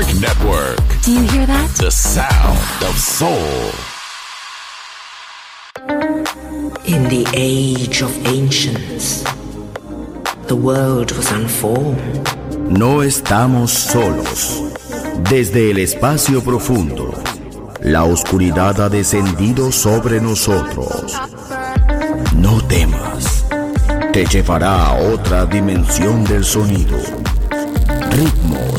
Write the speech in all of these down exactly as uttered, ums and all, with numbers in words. Esoteric Network. Do you hear that? The sound of soul. In the age of ancients, the world was unformed. No estamos solos. Desde el espacio profundo, la oscuridad ha descendido sobre nosotros. No temas. Te llevará a otra dimensión del sonido. Ritmo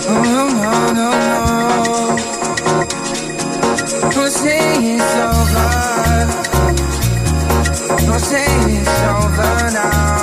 Oh, no, no, no. it's over. Don't say it's over now.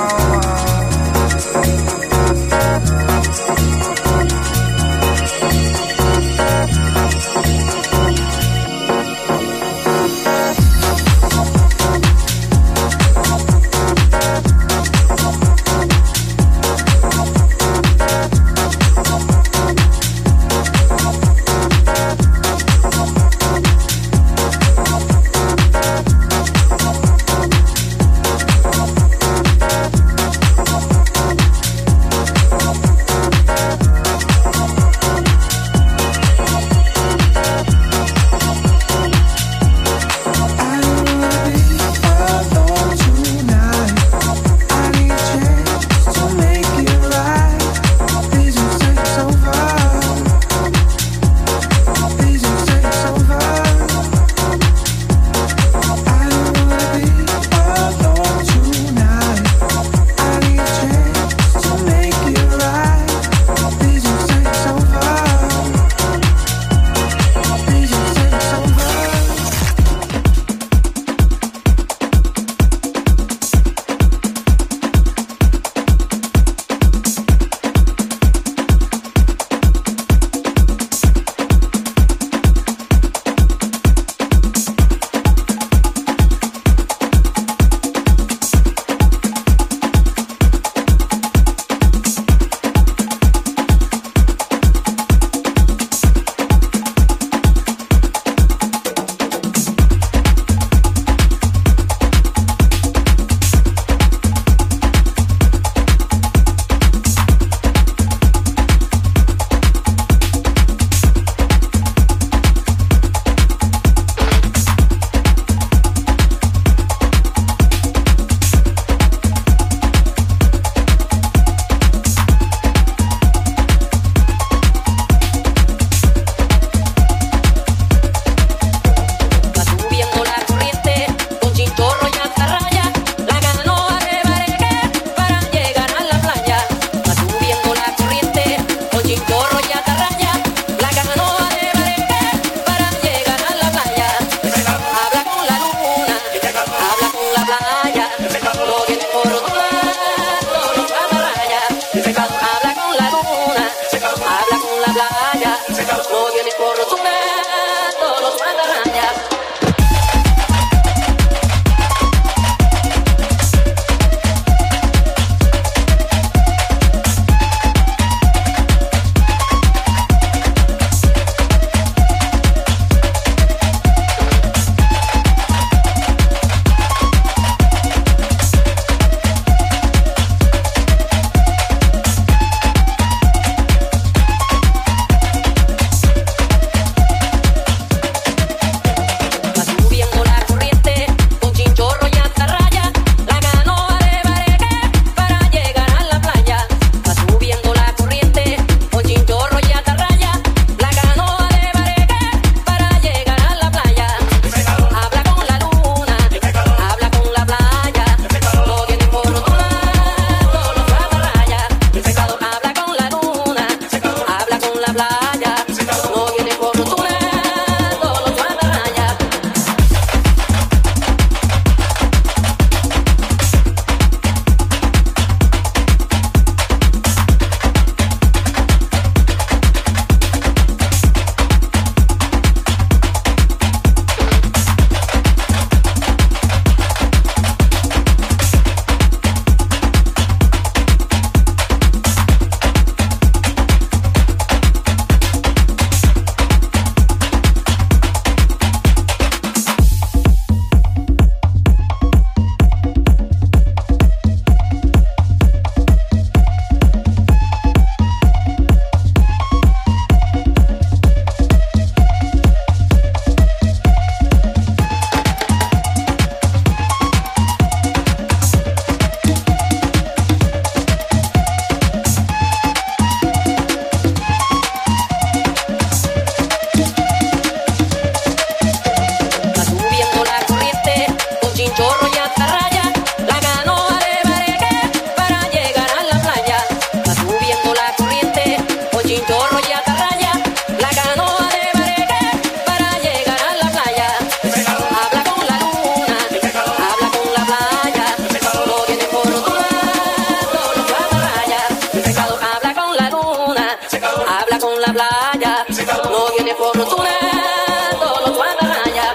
habla con la playa, no tiene fortuna, todo tu araña.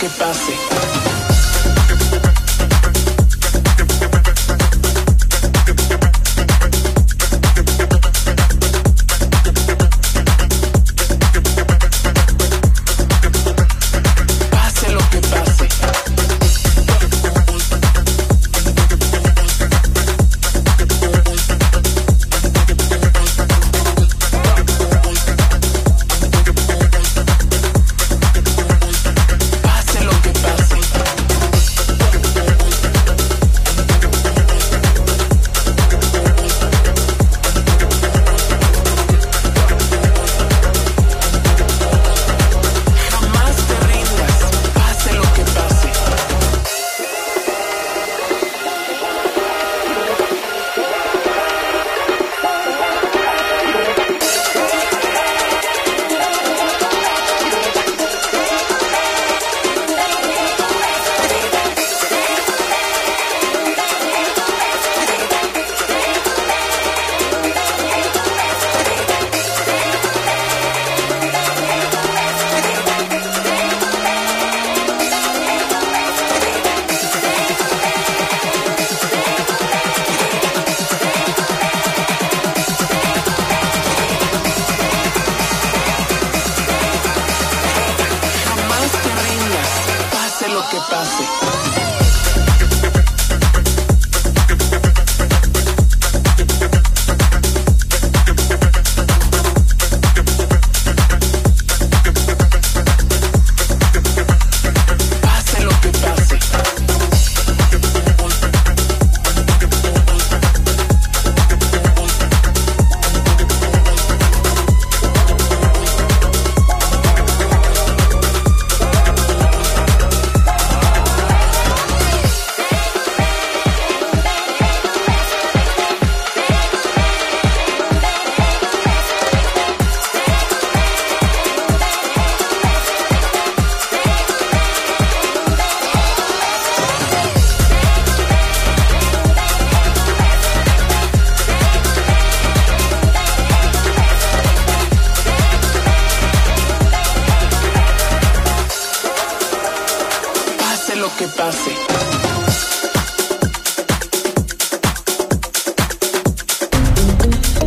que pase.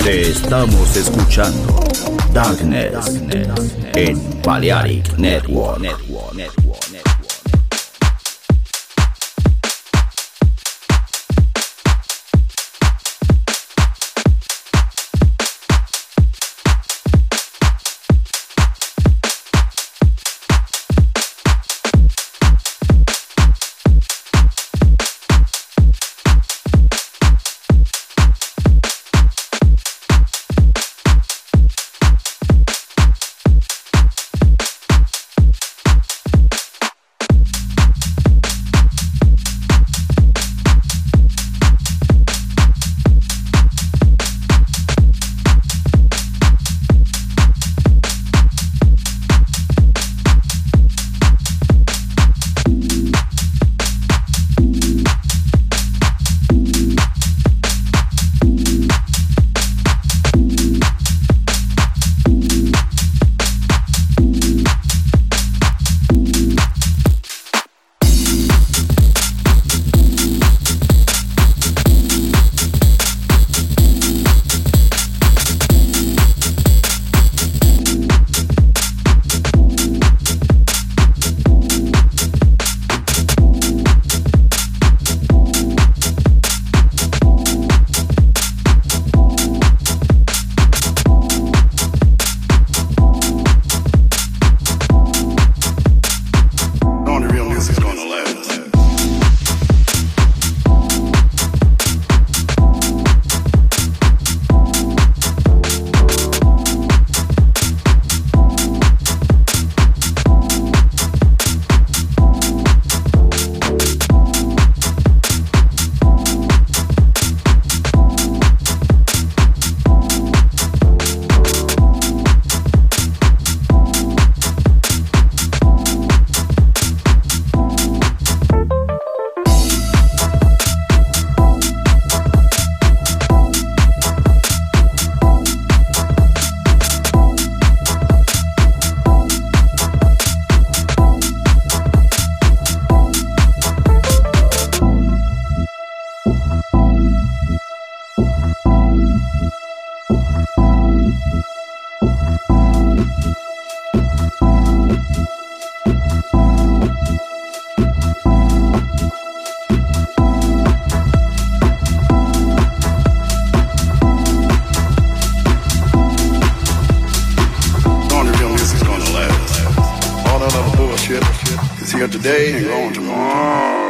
Estamos escuchando Darkness en Balearic Network. here today and gone tomorrow.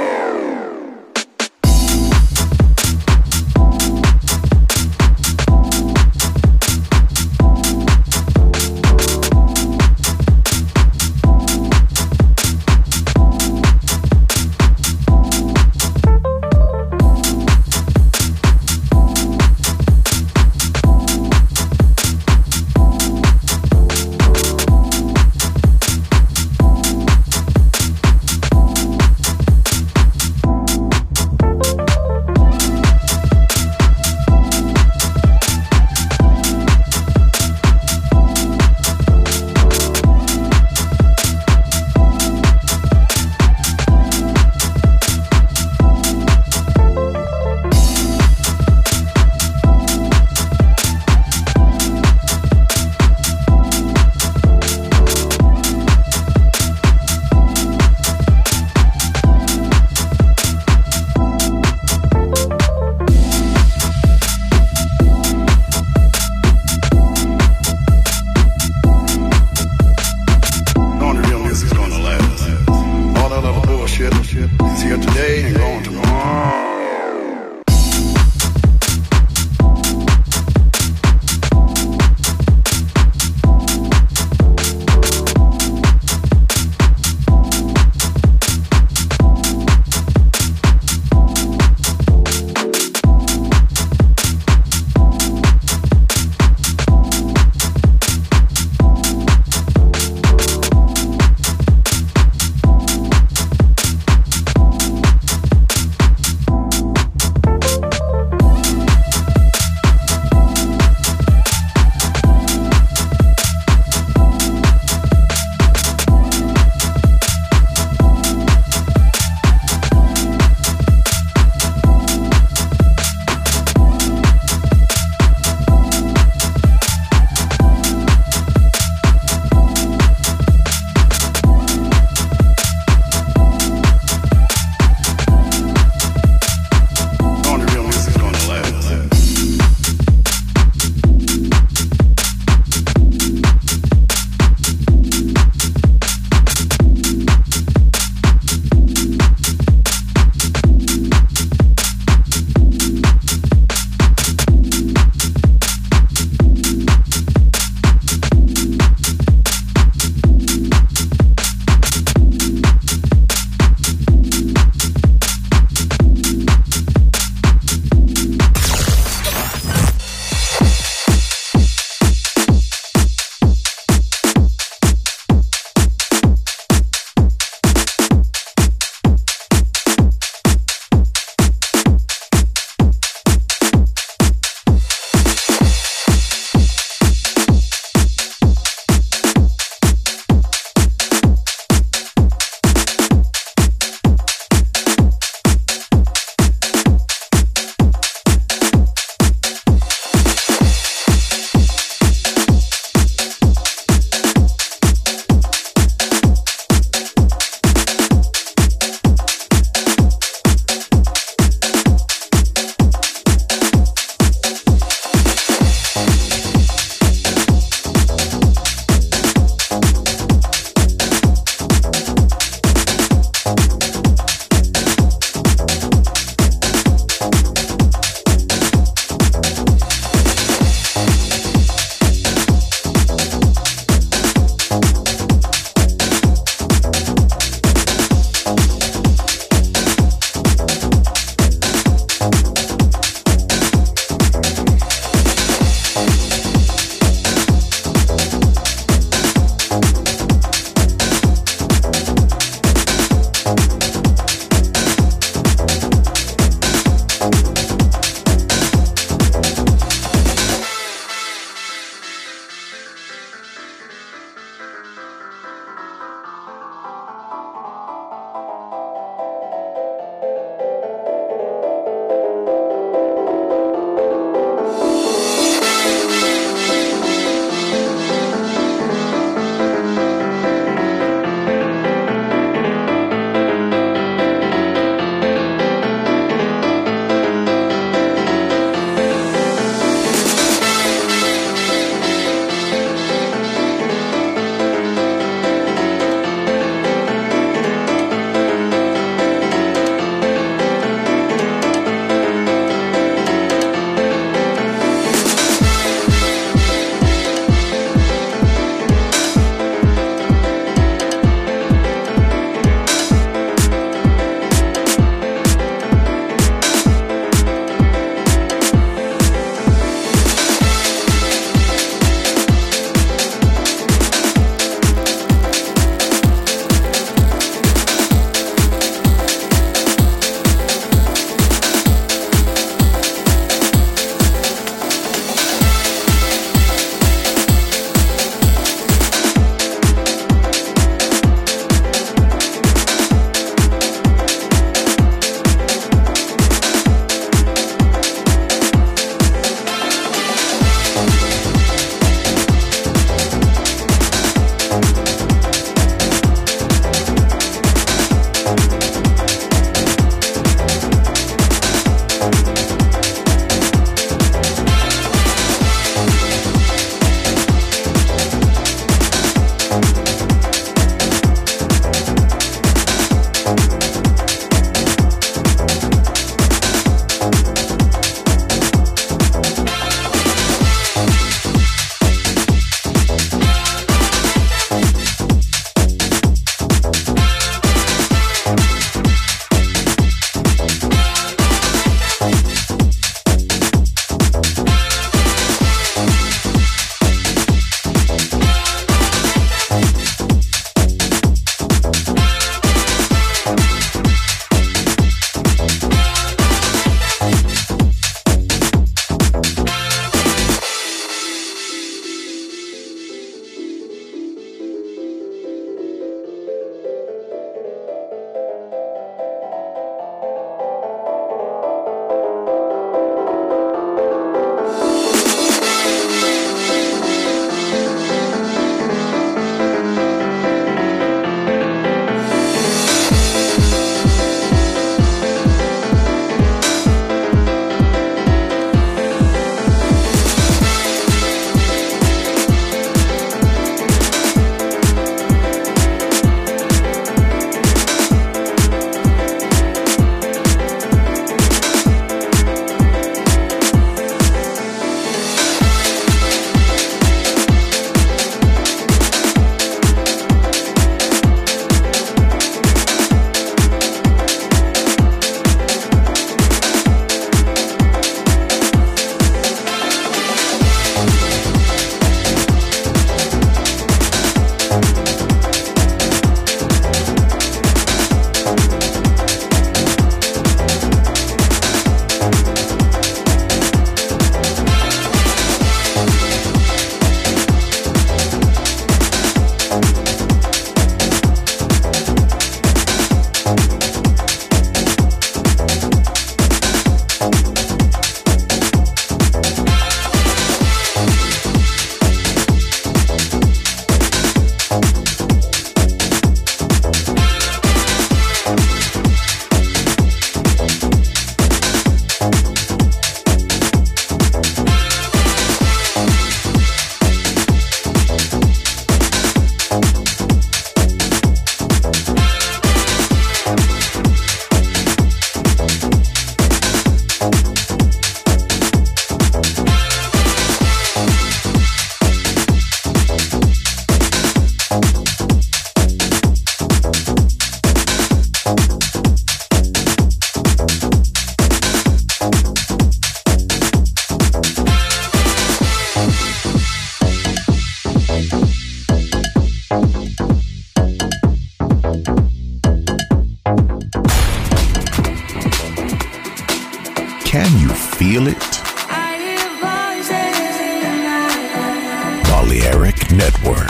The Eric Network,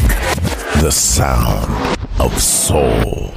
the sound of soul.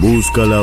Busca la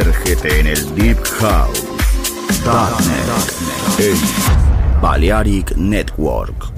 Smergete nel Deep House. Darkness. Hey. Balearic Network.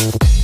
We'll be right back.